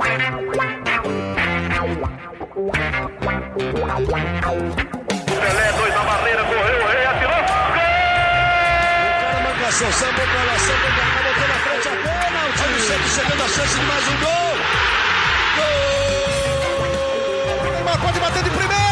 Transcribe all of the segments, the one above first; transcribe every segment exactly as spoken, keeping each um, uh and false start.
Pelé, dois na barreira, correu, o rei atirou, gol! O cara manda a solução, botou a ação, botou na frente a bola, o time sempre chegando a chance de mais um gol! Gol! O Neymar pode bater de primeira!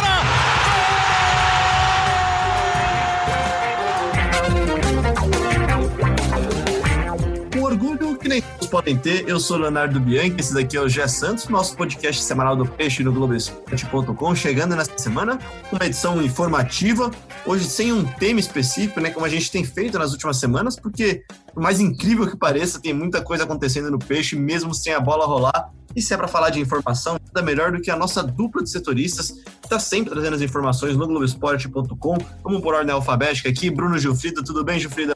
Orgulho que nem todos podem ter. Eu sou Leonardo Bianchi, esse daqui é o Gé Santos, nosso podcast semanal do Peixe no Globoesporte ponto com, chegando nesta semana, uma edição informativa, hoje sem um tema específico, né, como a gente tem feito nas últimas semanas, porque, por mais incrível que pareça, tem muita coisa acontecendo no Peixe, mesmo sem a bola rolar, e se é para falar de informação, nada melhor do que a nossa dupla de setoristas, que está sempre trazendo as informações no Globoesporte ponto com, vamos por ordem alfabética aqui, Bruno Giuffrida, tudo bem, Giuffrida?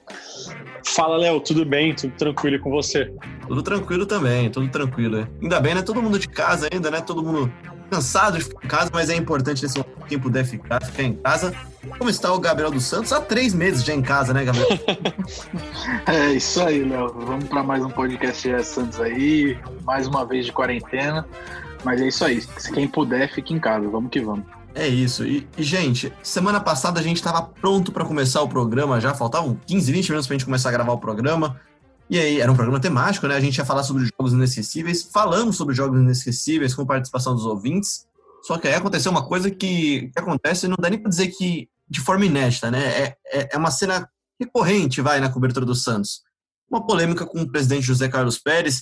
Fala, Léo, tudo bem? Tudo tranquilo com você? Tudo tranquilo também, tudo tranquilo. Né? Ainda bem, né? Todo mundo de casa ainda, né? Todo mundo cansado de ficar em casa, mas é importante nesse momento, quem puder ficar, ficar em casa. Como está o Gabriel dos Santos? Há três meses já em casa, né, Gabriel? É isso aí, Léo. Vamos para mais um podcast Gé Santos aí, mais uma vez de quarentena. Mas é isso aí, se quem puder, fique em casa, vamos que vamos. É isso. E, e, gente, semana passada a gente estava pronto para começar o programa já, faltavam quinze, vinte minutos para a gente começar a gravar o programa. E aí, era um programa temático, né? A gente ia falar sobre jogos inesquecíveis, falamos sobre jogos inesquecíveis com participação dos ouvintes, só que aí aconteceu uma coisa que, que acontece, não dá nem para dizer que de forma inédita, né? É, é, é uma cena recorrente, vai, na cobertura do Santos. Uma polêmica com o presidente José Carlos Pérez,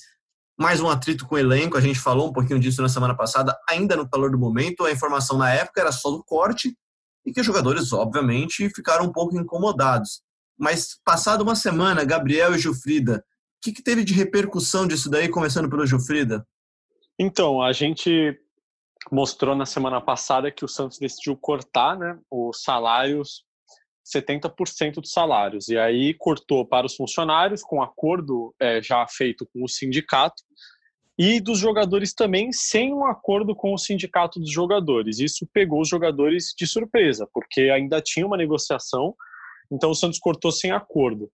mais um atrito com o elenco, a gente falou um pouquinho disso na semana passada, ainda no calor do momento, a informação na época era só do corte e que os jogadores, obviamente, ficaram um pouco incomodados. Mas, passada uma semana, Gabriel e Giuffrida, o que, que teve de repercussão disso daí, começando pelo Giuffrida? Então, a gente mostrou na semana passada que o Santos decidiu cortar, né, os salários, setenta por cento dos salários, e aí cortou para os funcionários, com acordo é, já feito com o sindicato, e dos jogadores também, sem um acordo com o sindicato dos jogadores. Isso pegou os jogadores de surpresa, porque ainda tinha uma negociação, então o Santos cortou sem acordo.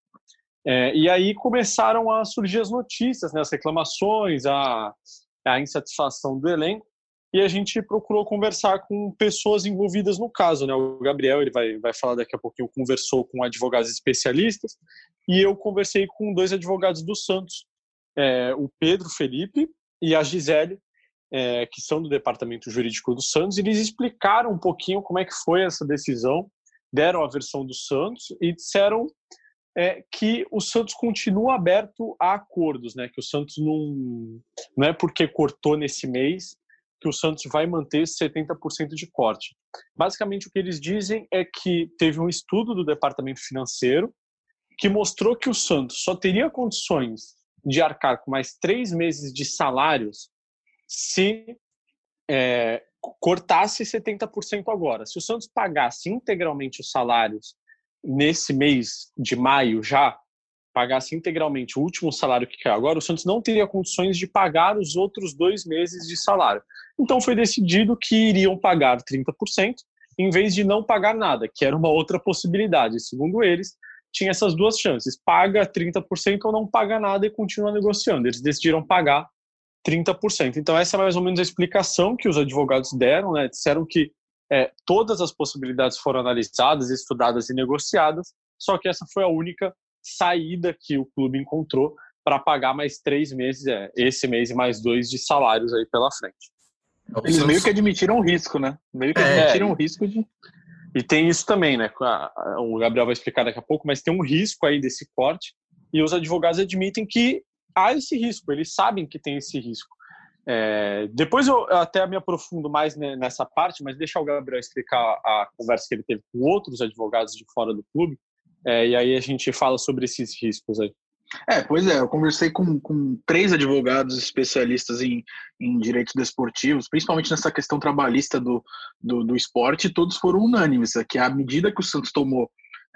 É, e aí começaram a surgir as notícias, né, as reclamações, a, a insatisfação do elenco, e a gente procurou conversar com pessoas envolvidas no caso, né? O Gabriel, ele vai, vai falar daqui a pouquinho, conversou com advogados especialistas, e eu conversei com dois advogados do Santos, é, o Pedro Felipe e a Gisele, é, que são do Departamento Jurídico do Santos, e eles explicaram um pouquinho como é que foi essa decisão, deram a versão do Santos e disseram é, que o Santos continua aberto a acordos, né? Que o Santos não, não é porque cortou nesse mês, que o Santos vai manter setenta por cento de corte. Basicamente, o que eles dizem é que teve um estudo do Departamento Financeiro que mostrou que o Santos só teria condições de arcar com mais três meses de salários se é, cortasse setenta por cento agora. Se o Santos pagasse integralmente os salários nesse mês de maio já, pagasse integralmente o último salário que caiu agora, o Santos não teria condições de pagar os outros dois meses de salário. Então foi decidido que iriam pagar trinta por cento em vez de não pagar nada, que era uma outra possibilidade. Segundo eles, tinha essas duas chances. Paga trinta por cento ou não paga nada e continua negociando. Eles decidiram pagar trinta por cento. Então essa é mais ou menos a explicação que os advogados deram, né? Disseram que é, todas as possibilidades foram analisadas, estudadas e negociadas, só que essa foi a única saída que o clube encontrou para pagar mais três meses, é, esse mês e mais dois de salários aí pela frente. Eles meio que admitiram o risco, né? Meio que é, admitiram o risco de... E tem isso também, né? O Gabriel vai explicar daqui a pouco, mas tem um risco aí desse corte e os advogados admitem que há esse risco, eles sabem que tem esse risco. É, depois eu até me aprofundo mais nessa parte, mas deixa o Gabriel explicar a conversa que ele teve com outros advogados de fora do clube. É, e aí a gente fala sobre esses riscos aí. É, pois é, eu conversei com, com três advogados especialistas em, em direitos desportivos, principalmente nessa questão trabalhista do, do, do esporte, e todos foram unânimes, que a medida que o Santos tomou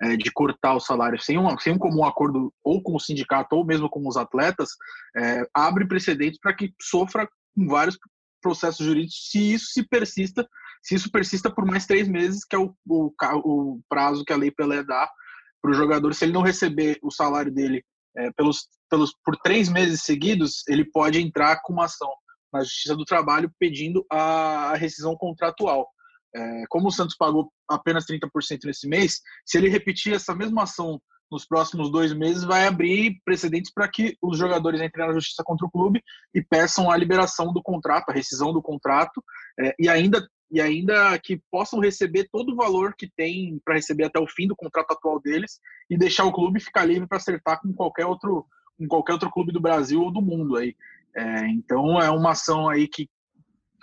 é, de cortar o salário sem um, sem um comum acordo ou com o sindicato ou mesmo com os atletas, é, abre precedentes para que sofra com vários processos jurídicos se isso se persista, se isso persista por mais três meses, que é o, o, o prazo que a Lei Pelé dá para o jogador. Se ele não receber o salário dele é, pelos, pelos, por três meses seguidos, ele pode entrar com uma ação na Justiça do Trabalho pedindo a rescisão contratual. É, como o Santos pagou apenas trinta por cento nesse mês, se ele repetir essa mesma ação nos próximos dois meses, vai abrir precedentes para que os jogadores entrem na justiça contra o clube e peçam a liberação do contrato, a rescisão do contrato, é, e, ainda, e ainda que possam receber todo o valor que tem para receber até o fim do contrato atual deles e deixar o clube ficar livre para acertar com qualquer outro, com qualquer outro clube do Brasil ou do mundo aí. É, então é uma ação aí que,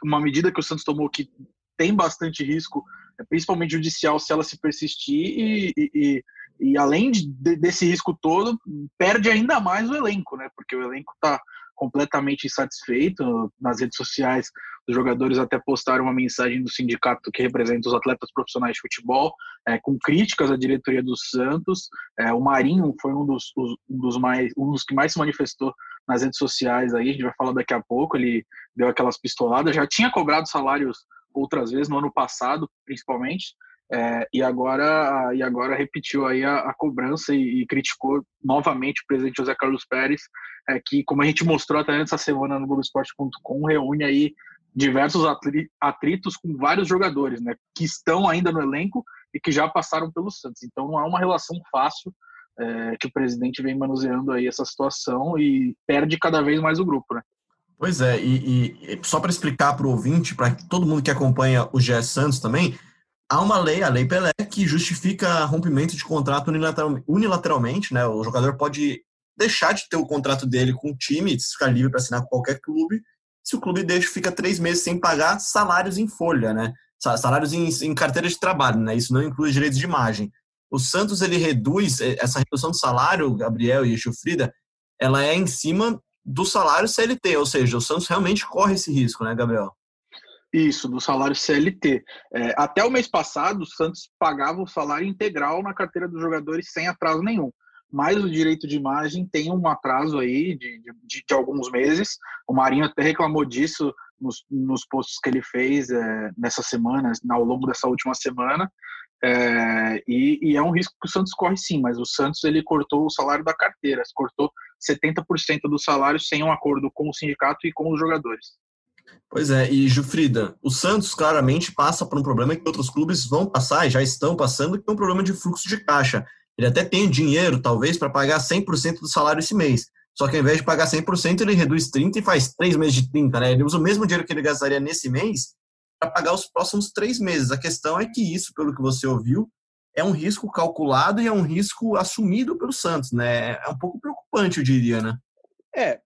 uma medida que o Santos tomou que tem bastante risco, principalmente judicial, se ela se persistir, e, e, e além de, desse risco todo, perde ainda mais o elenco, né? Porque o elenco está completamente insatisfeito. Nas redes sociais, os jogadores até postaram uma mensagem do sindicato que representa os atletas profissionais de futebol, é, com críticas à diretoria do Santos. É, o Marinho foi um dos, um, dos mais, um dos que mais se manifestou nas redes sociais, aí, a gente vai falar daqui a pouco. Ele deu aquelas pistoladas, já tinha cobrado salários outras vezes, no ano passado, principalmente, é, e, agora, e agora repetiu aí a, a cobrança e, e criticou novamente o presidente José Carlos Pérez, é, que, como a gente mostrou até essa semana no Globoesporte ponto com, reúne aí diversos atritos com vários jogadores, né, que estão ainda no elenco e que já passaram pelo Santos. Então não é uma relação fácil, é, que o presidente vem manuseando aí essa situação e perde cada vez mais o grupo, né? Pois é, e, e só para explicar para o ouvinte, para todo mundo que acompanha o Gé Santos também, há uma lei, a Lei Pelé, que justifica rompimento de contrato unilateral, unilateralmente, né? O jogador pode deixar de ter o contrato dele com o time, ficar livre para assinar com qualquer clube, se o clube deixa, fica três meses sem pagar salários em folha, né? Salários em, em carteira de trabalho, né? Isso não inclui direitos de imagem. O Santos, ele reduz, essa redução de salário, Gabriel e Giuffrida, ela é em cima do salário C L T, ou seja, o Santos realmente corre esse risco, né, Gabriel? Isso, do salário C L T. É, até o mês passado, o Santos pagava o salário integral na carteira dos jogadores sem atraso nenhum. Mas o direito de imagem tem um atraso aí de, de, de alguns meses. O Marinho até reclamou disso nos, nos posts que ele fez é, nessa semana, ao longo dessa última semana. É, e, e é um risco que o Santos corre, sim, mas o Santos, ele cortou o salário da carteira, cortou setenta por cento do salário sem um acordo com o sindicato e com os jogadores. Pois é, e Giuffrida, o Santos claramente passa por um problema que outros clubes vão passar e já estão passando, que é um problema de fluxo de caixa. Ele até tem dinheiro, talvez, para pagar cem por cento do salário esse mês, só que ao invés de pagar cem por cento, ele reduz trinta por cento e faz três meses de trinta por cento, né? Ele usa o mesmo dinheiro que ele gastaria nesse mês para pagar os próximos três meses. A questão é que isso, pelo que você ouviu, é um risco calculado e é um risco assumido pelo Santos, né? É um pouco preocupante, eu diria, né? É,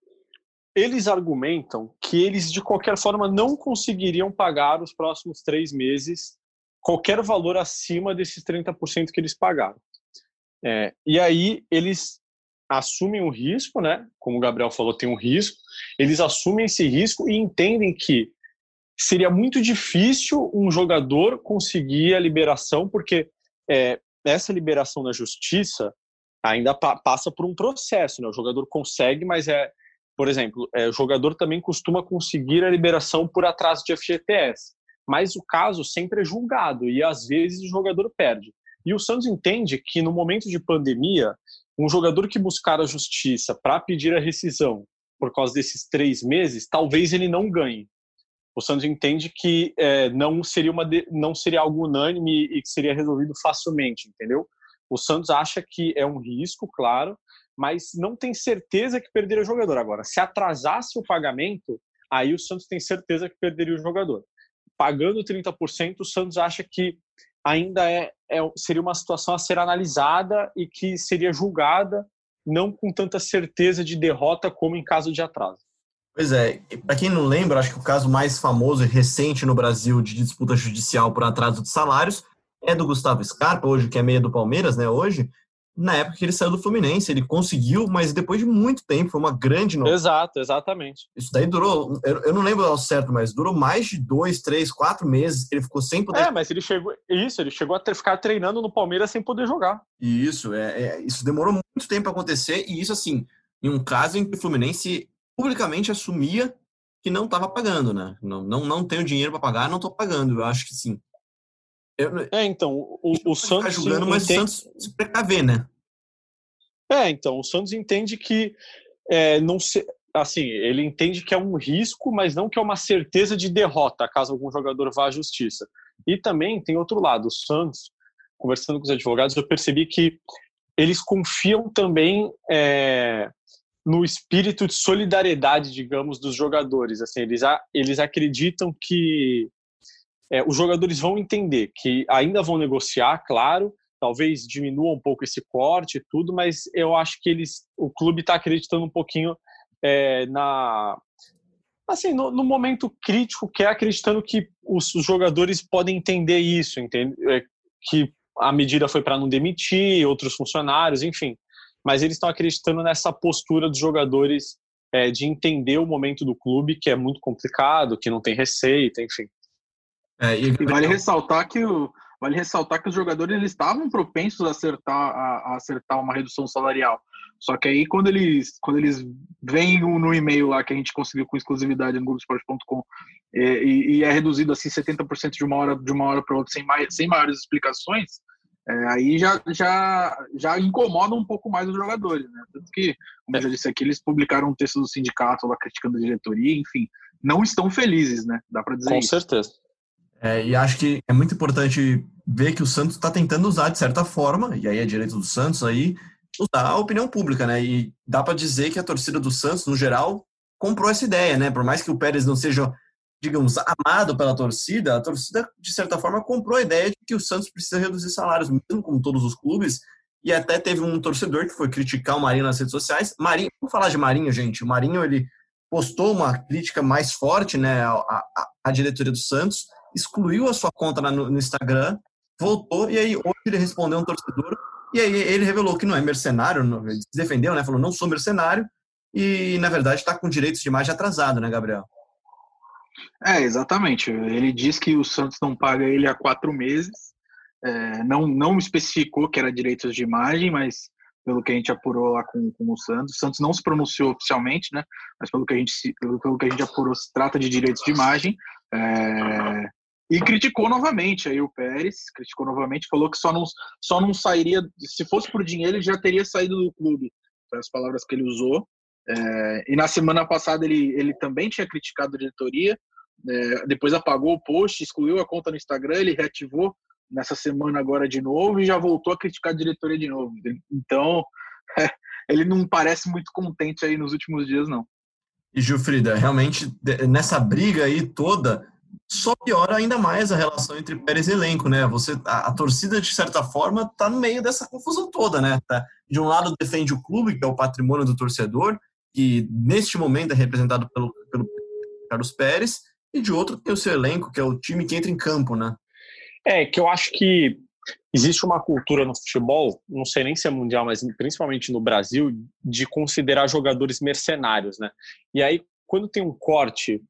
eles argumentam que eles, de qualquer forma, não conseguiriam pagar os próximos três meses qualquer valor acima desses trinta por cento que eles pagaram. É, e aí, eles assumem o risco, né? Como o Gabriel falou, tem um risco. Eles assumem esse risco e entendem que seria muito difícil um jogador conseguir a liberação, porque é, essa liberação na justiça ainda pa- passa por um processo, né? O jogador consegue, mas, é, por exemplo, é, o jogador também costuma conseguir a liberação por atraso de F G T S, mas o caso sempre é julgado e, às vezes, o jogador perde. E o Santos entende que, no momento de pandemia, um jogador que buscar a justiça para pedir a rescisão por causa desses três meses, talvez ele não ganhe. O Santos entende que é, não, seria uma, não seria algo unânime e que seria resolvido facilmente, entendeu? O Santos acha que é um risco, claro, mas não tem certeza que perderia o jogador. Agora, se atrasasse o pagamento, aí o Santos tem certeza que perderia o jogador. Pagando trinta por cento, o Santos acha que ainda é, é, seria uma situação a ser analisada e que seria julgada, não com tanta certeza de derrota como em caso de atraso. Pois é, para quem não lembra, acho que o caso mais famoso e recente no Brasil de disputa judicial por atraso de salários é do Gustavo Scarpa, hoje que é meia do Palmeiras, né, hoje, na época que ele saiu do Fluminense, ele conseguiu, mas depois de muito tempo, foi uma grande novidade. Exato, exatamente. Isso daí durou, eu não lembro ao certo, mas durou mais de dois, três, quatro meses que ele ficou sem poder... É, mas ele chegou, isso, ele chegou a ficar treinando no Palmeiras sem poder jogar. Isso, é, é, isso demorou muito tempo para acontecer, e isso, assim, em um caso em que o Fluminense publicamente assumia que não estava pagando, né? Não, não, não tenho dinheiro para pagar, não estou pagando. Eu acho que sim. Eu, é, então, o, o Santos... Está julgando, mas entende... o Santos se precaver, né? É, então, o Santos entende que é, não se... assim, ele entende que é um risco, mas não que é uma certeza de derrota, caso algum jogador vá à justiça. E também tem outro lado, o Santos, conversando com os advogados, eu percebi que eles confiam também é, no espírito de solidariedade, digamos, dos jogadores. Assim, eles, a, eles acreditam que é, os jogadores vão entender, que ainda vão negociar, claro, talvez diminua um pouco esse corte e tudo, mas eu acho que eles, o clube está acreditando um pouquinho... É, na, assim, no, no momento crítico, que é acreditando que os, os jogadores podem entender isso, entende? É, que a medida foi para não demitir outros funcionários, enfim, mas eles estão acreditando nessa postura dos jogadores é, de entender o momento do clube, que é muito complicado, que não tem receita, enfim. É, e vale ressaltar que o, vale ressaltar que os jogadores eles estavam propensos a acertar, a, a acertar uma redução salarial. Só que aí, quando eles, quando eles vêm no e-mail lá que a gente conseguiu com exclusividade no Globoesporte ponto com é, e, e é reduzido assim setenta por cento de uma hora, de uma hora para outra, sem, mai, sem maiores explicações, é, aí já, já, já incomoda um pouco mais os jogadores, né? Tanto que, como eu já disse aqui, eles publicaram um texto do sindicato lá criticando a diretoria, enfim, não estão felizes, né? Dá para dizer com isso. Com certeza. É, e acho que é muito importante ver que o Santos está tentando usar de certa forma, e aí é direito do Santos aí, usar a opinião pública, né? E dá para dizer que a torcida do Santos, no geral, comprou essa ideia, né? Por mais que o Pérez não seja, digamos, amado pela torcida, a torcida, de certa forma, comprou a ideia de que o Santos precisa reduzir salários, mesmo como todos os clubes. E até teve um torcedor que foi criticar o Marinho nas redes sociais. Marinho, vamos falar de Marinho, gente. O Marinho, ele postou uma crítica mais forte, né? A, a, a diretoria do Santos excluiu a sua conta no, no Instagram, voltou, e aí hoje ele respondeu um torcedor. E aí ele revelou que não é mercenário, ele se defendeu, né? Falou, não sou mercenário, e na verdade está com direitos de imagem atrasado, né, Gabriel? É, exatamente. Ele diz que o Santos não paga ele há quatro meses, é, não, não especificou que era direitos de imagem, mas pelo que a gente apurou lá com, com o Santos, o Santos não se pronunciou oficialmente, né? Mas pelo que a gente, pelo, pelo que a gente apurou, se trata de direitos de imagem, é... E criticou novamente aí o Pérez, criticou novamente, falou que só não, só não sairia, se fosse por dinheiro ele já teria saído do clube, foi as palavras que ele usou. É, e na semana passada ele, ele também tinha criticado a diretoria, é, depois apagou o post, excluiu a conta no Instagram, ele reativou nessa semana agora de novo e já voltou a criticar a diretoria de novo. Então, é, ele não parece muito contente aí nos últimos dias, não. E Giuffrida, realmente nessa briga aí toda... só piora ainda mais a relação entre Pérez e elenco, né? Você, a, a torcida, de certa forma, está no meio dessa confusão toda, né? Tá, de um lado, defende o clube, que é o patrimônio do torcedor, que neste momento é representado pelo, pelo Carlos Pérez, e de outro tem o seu elenco, que é o time que entra em campo, né? É, que eu acho que existe uma cultura no futebol, não sei nem se é mundial, mas principalmente no Brasil, de considerar jogadores mercenários, né? E aí, quando tem um corte...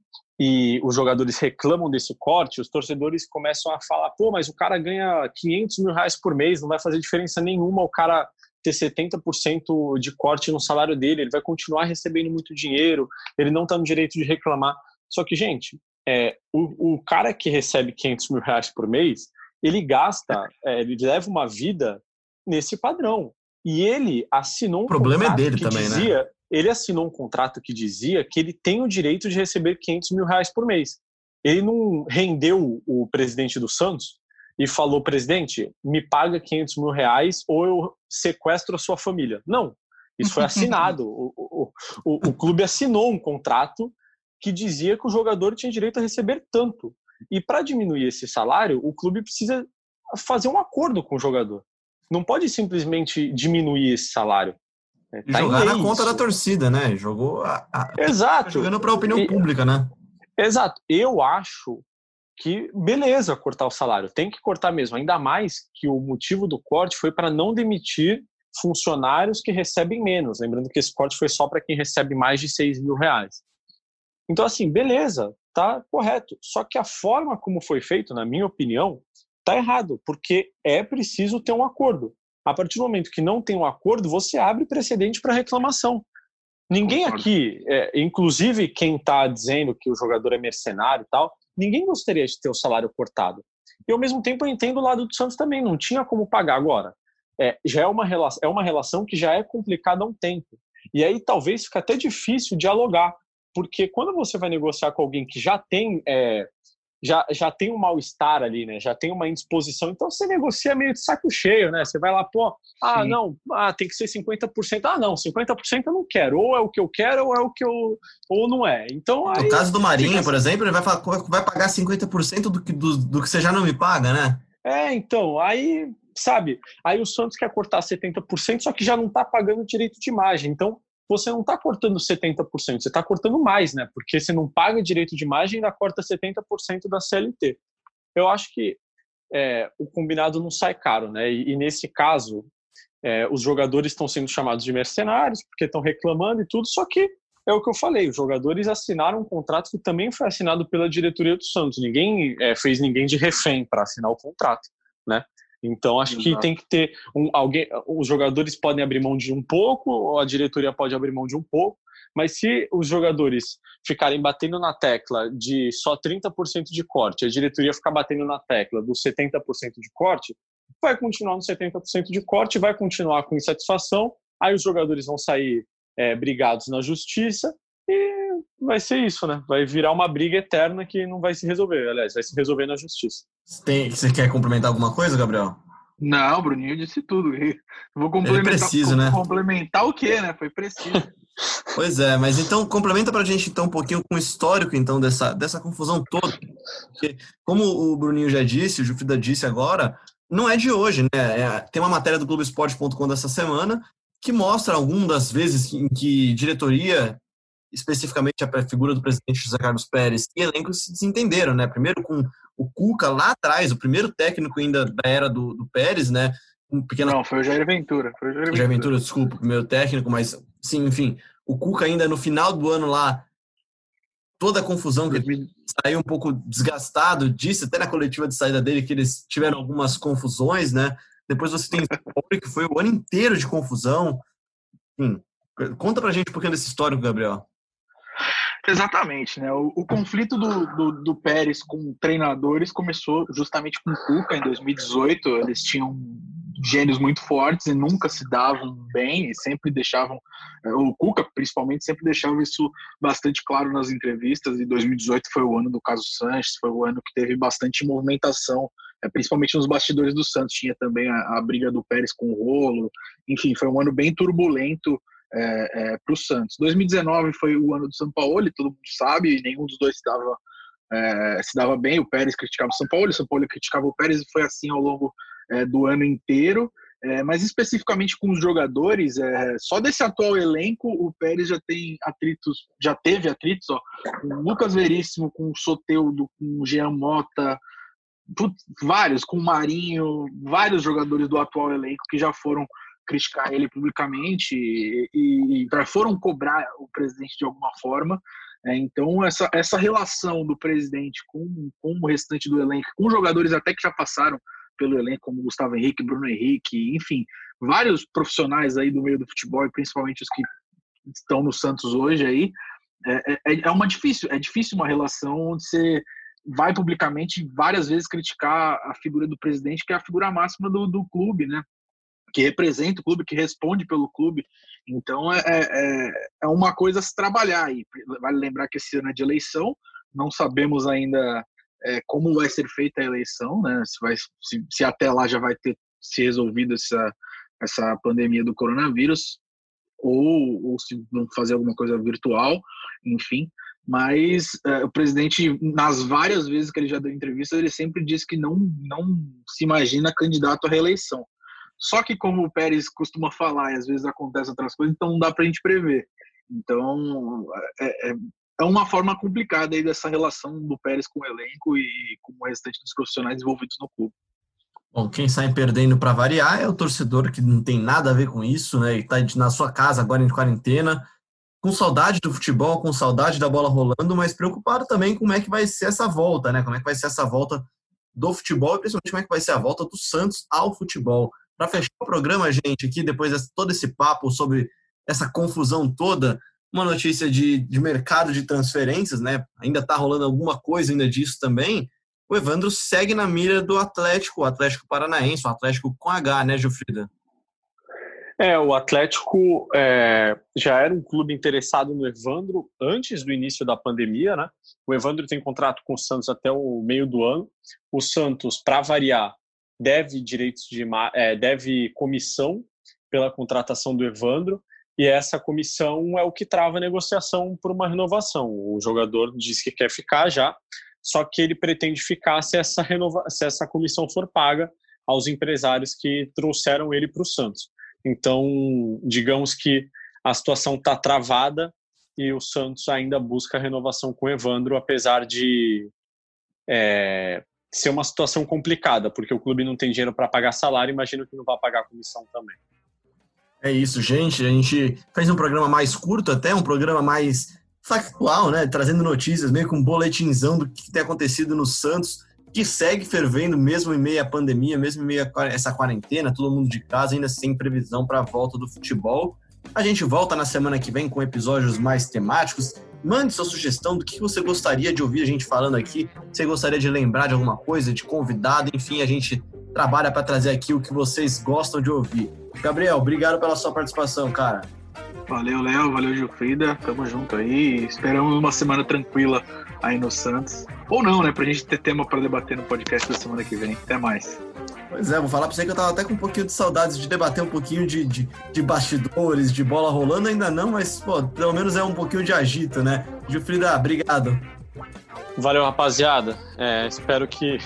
e os jogadores reclamam desse corte, os torcedores começam a falar, pô, mas o cara ganha quinhentos mil reais por mês, não vai fazer diferença nenhuma o cara ter setenta por cento de corte no salário dele, ele vai continuar recebendo muito dinheiro, ele não tá no direito de reclamar. Só que, gente, é, o, o cara que recebe quinhentos mil reais por mês, ele gasta, é, ele leva uma vida nesse padrão. E ele assinou um problema é dele também, dizia, né? Ele assinou um contrato que dizia que ele tem o direito de receber quinhentos mil reais por mês. Ele não rendeu o presidente do Santos e falou, presidente, me paga quinhentos mil reais ou eu sequestro a sua família. Não, isso foi assinado. o, o, o, o clube assinou um contrato que dizia que o jogador tinha direito a receber tanto. E para diminuir esse salário, o clube precisa fazer um acordo com o jogador. Não pode simplesmente diminuir esse salário. É, tá jogar na conta da torcida, né? Jogou a, a... Exato. Tá jogando para a opinião e, pública, né? Exato. Eu acho que, beleza, cortar o salário. Tem que cortar mesmo. Ainda mais que o motivo do corte foi para não demitir funcionários que recebem menos. Lembrando que esse corte foi só para quem recebe mais de seis mil reais. Então, assim, beleza, tá correto. Só que a forma como foi feito, na minha opinião, tá errado. Porque é preciso ter um acordo. A partir do momento que não tem um acordo, você abre precedente para reclamação. Ninguém aqui, é, inclusive quem está dizendo que o jogador é mercenário e tal, ninguém gostaria de ter o salário cortado. E ao mesmo tempo eu entendo o lado do Santos também, não tinha como pagar agora. É, já é uma, relação, é uma relação que já é complicada há um tempo. E aí talvez fica até difícil dialogar, porque quando você vai negociar com alguém que já tem, é, já, já tem um mal-estar ali, né? Já tem uma indisposição, então você negocia meio de saco cheio, né? Você vai lá, pô, ah, Sim. não, ah, tem que ser cinquenta por cento. Ah, não, cinquenta por cento eu não quero. Ou é o que eu quero, ou é o que eu... ou não é. Então, aí, no caso do Marinho, fica... por exemplo, ele vai, falar, vai pagar cinquenta por cento do que, do, do que você já não me paga, né? É, então, aí... Sabe, aí o Santos quer cortar setenta por cento, só que já não está pagando direito de imagem. Então, você não está cortando setenta por cento, você está cortando mais, né? Porque você não paga direito de imagem e ainda corta setenta por cento da C L T. Eu acho que é, o combinado não sai caro, né? E, e nesse caso, é, os jogadores estão sendo chamados de mercenários, porque estão reclamando e tudo, só que é o que eu falei, os jogadores assinaram um contrato que também foi assinado pela diretoria do Santos. Ninguém é, fez ninguém de refém para assinar o contrato, né? Então, acho Exato. Que tem que ter um, alguém. Os jogadores podem abrir mão de um pouco, ou a diretoria pode abrir mão de um pouco, mas se os jogadores ficarem batendo na tecla de só trinta por cento de corte, a diretoria ficar batendo na tecla dos setenta por cento de corte, vai continuar nos setenta por cento de corte, vai continuar com insatisfação, aí os jogadores vão sair é, brigados na justiça e vai ser isso, né? Vai virar uma briga eterna que não vai se resolver, aliás, vai se resolver na justiça. Tem, você quer complementar alguma coisa, Gabriel? Não, Bruninho disse tudo. Eu vou complementar, preciso, né? Complementar o quê, né? Foi preciso. Pois é, mas então complementa pra gente então um pouquinho com o histórico então dessa, dessa confusão toda. Porque, como o Bruninho já disse, o Giuffrida disse agora, não é de hoje, né? É, tem uma matéria do Globoesporte ponto com dessa semana que mostra algumas das vezes em que diretoria, especificamente a figura do presidente José Carlos Pérez e elenco, se desentenderam, né? Primeiro com o Cuca lá atrás, o primeiro técnico ainda da era do, do Pérez, né? Um pequeno... Não, foi o Jair Ventura. Foi o Jair Ventura. Jair Ventura, desculpa, o primeiro técnico, mas sim, enfim, o Cuca ainda no final do ano lá, toda a confusão que ele saiu um pouco desgastado, disse até na coletiva de saída dele que eles tiveram algumas confusões, né? Depois você tem o que foi o ano inteiro de confusão. Enfim, conta pra gente um pouquinho desse histórico, Gabriel. Exatamente, né? O, o conflito do, do, do Pérez com treinadores começou justamente com o Cuca em dois mil e dezoito. Eles tinham gênios muito fortes e nunca se davam bem e sempre deixavam, o Cuca principalmente sempre deixava isso bastante claro nas entrevistas. E dois mil e dezoito foi o ano do caso Sanches, foi o ano que teve bastante movimentação, principalmente nos bastidores do Santos. Tinha também a, a briga do Pérez com o Rolo, enfim, foi um ano bem turbulento É, é, para o Santos. dois mil e dezenove foi o ano do São Paulo, todo mundo sabe, e nenhum dos dois se dava, é, se dava bem. O Pérez criticava o São Paulo, o São Paulo criticava o Pérez, e foi assim ao longo é, do ano inteiro. É, mas especificamente com os jogadores, é, só desse atual elenco o Pérez já tem atritos, já teve atritos, ó, com o Lucas Veríssimo, com o Soteldo, com o Jean Mota, putz, vários, com o Marinho, vários jogadores do atual elenco que já foram criticar ele publicamente e, e, e foram cobrar o presidente de alguma forma. É, então essa, essa relação do presidente com, com o restante do elenco, com jogadores até que já passaram pelo elenco, como Gustavo Henrique, Bruno Henrique, enfim, vários profissionais aí do meio do futebol, e principalmente os que estão no Santos hoje aí, é, é, é uma difícil, é difícil uma relação onde você vai publicamente várias vezes criticar a figura do presidente, que é a figura máxima do, do clube, né? Que representa o clube, que responde pelo clube. Então, é, é, é uma coisa a se trabalhar aí. Vale lembrar que esse ano é de eleição, não sabemos ainda é, como vai ser feita a eleição, né? Se, vai, se, se até lá já vai ter se resolvido essa, essa pandemia do coronavírus, ou, ou se vão fazer alguma coisa virtual, enfim. Mas é, o presidente, nas várias vezes que ele já deu entrevista, ele sempre disse que não, não se imagina candidato à reeleição. Só que, como o Pérez costuma falar, e às vezes acontecem outras coisas, então não dá para a gente prever. Então, é, é uma forma complicada aí dessa relação do Pérez com o elenco e com o restante dos profissionais envolvidos no clube. Bom, quem sai perdendo para variar é o torcedor, que não tem nada a ver com isso, né? E está na sua casa agora em quarentena, com saudade do futebol, com saudade da bola rolando, mas preocupado também como é que vai ser essa volta, né? Como é que vai ser essa volta do futebol e principalmente como é que vai ser a volta do Santos ao futebol. Para fechar o programa, gente, aqui, depois de todo esse papo sobre essa confusão toda, uma notícia de, de mercado de transferências, né? Ainda está rolando alguma coisa ainda disso também. O Evandro segue na mira do Atlético, o Atlético Paranaense, o Atlético com H, né, Giuffrida? É, o Atlético é, já era um clube interessado no Evandro antes do início da pandemia, né? O Evandro tem contrato com o Santos até o meio do ano. O Santos, para variar, deve direitos de é, deve comissão pela contratação do Evandro, e essa comissão é o que trava a negociação por uma renovação. O jogador diz que quer ficar já, só que ele pretende ficar se essa, renova... se essa comissão for paga aos empresários que trouxeram ele para o Santos. Então, digamos que a situação está travada e o Santos ainda busca a renovação com o Evandro, apesar de é, ser uma situação complicada, porque o clube não tem dinheiro para pagar salário, imagino que não vai pagar a comissão também. É isso, gente. A gente fez um programa mais curto, até um programa mais factual, né? Trazendo notícias, meio que um boletinzão do que tem acontecido no Santos, que segue fervendo mesmo em meio à pandemia, mesmo em meio a essa quarentena, todo mundo de casa, ainda sem previsão para a volta do futebol. A gente volta na semana que vem com episódios mais temáticos. Mande sua sugestão do que você gostaria de ouvir a gente falando aqui, se você gostaria de lembrar de alguma coisa, de convidado, enfim, a gente trabalha para trazer aqui o que vocês gostam de ouvir. Gabriel, obrigado pela sua participação, cara. Valeu, Léo, valeu, Giuffrida, tamo junto aí, esperamos uma semana tranquila aí no Santos, ou não, né, pra gente ter tema pra debater no podcast da semana que vem. Até mais. Pois é, vou falar pra você que eu tava até com um pouquinho de saudades de debater um pouquinho de, de, de bastidores, de bola rolando, ainda não, mas, pô, pelo menos é um pouquinho de agito, né? Giuffrida, obrigado. Valeu, rapaziada. É, espero que,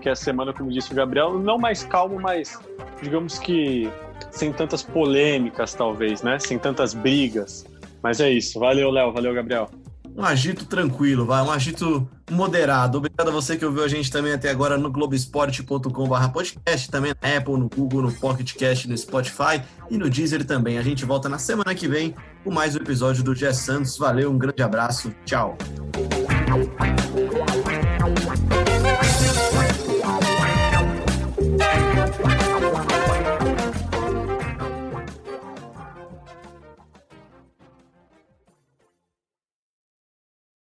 que a semana, como disse o Gabriel, não mais calmo, mas digamos que sem tantas polêmicas, talvez, né? Sem tantas brigas. Mas é isso. Valeu, Léo. Valeu, Gabriel. Um agito tranquilo, vai. Um agito moderado. Obrigado a você que ouviu a gente também até agora no globoesporte ponto com barra podcast, também na Apple, no Google, no Pocket Cast, no Spotify e no Deezer também. A gente volta na semana que vem com mais um episódio do Gé Santos. Valeu, um grande abraço. Tchau. Thank you.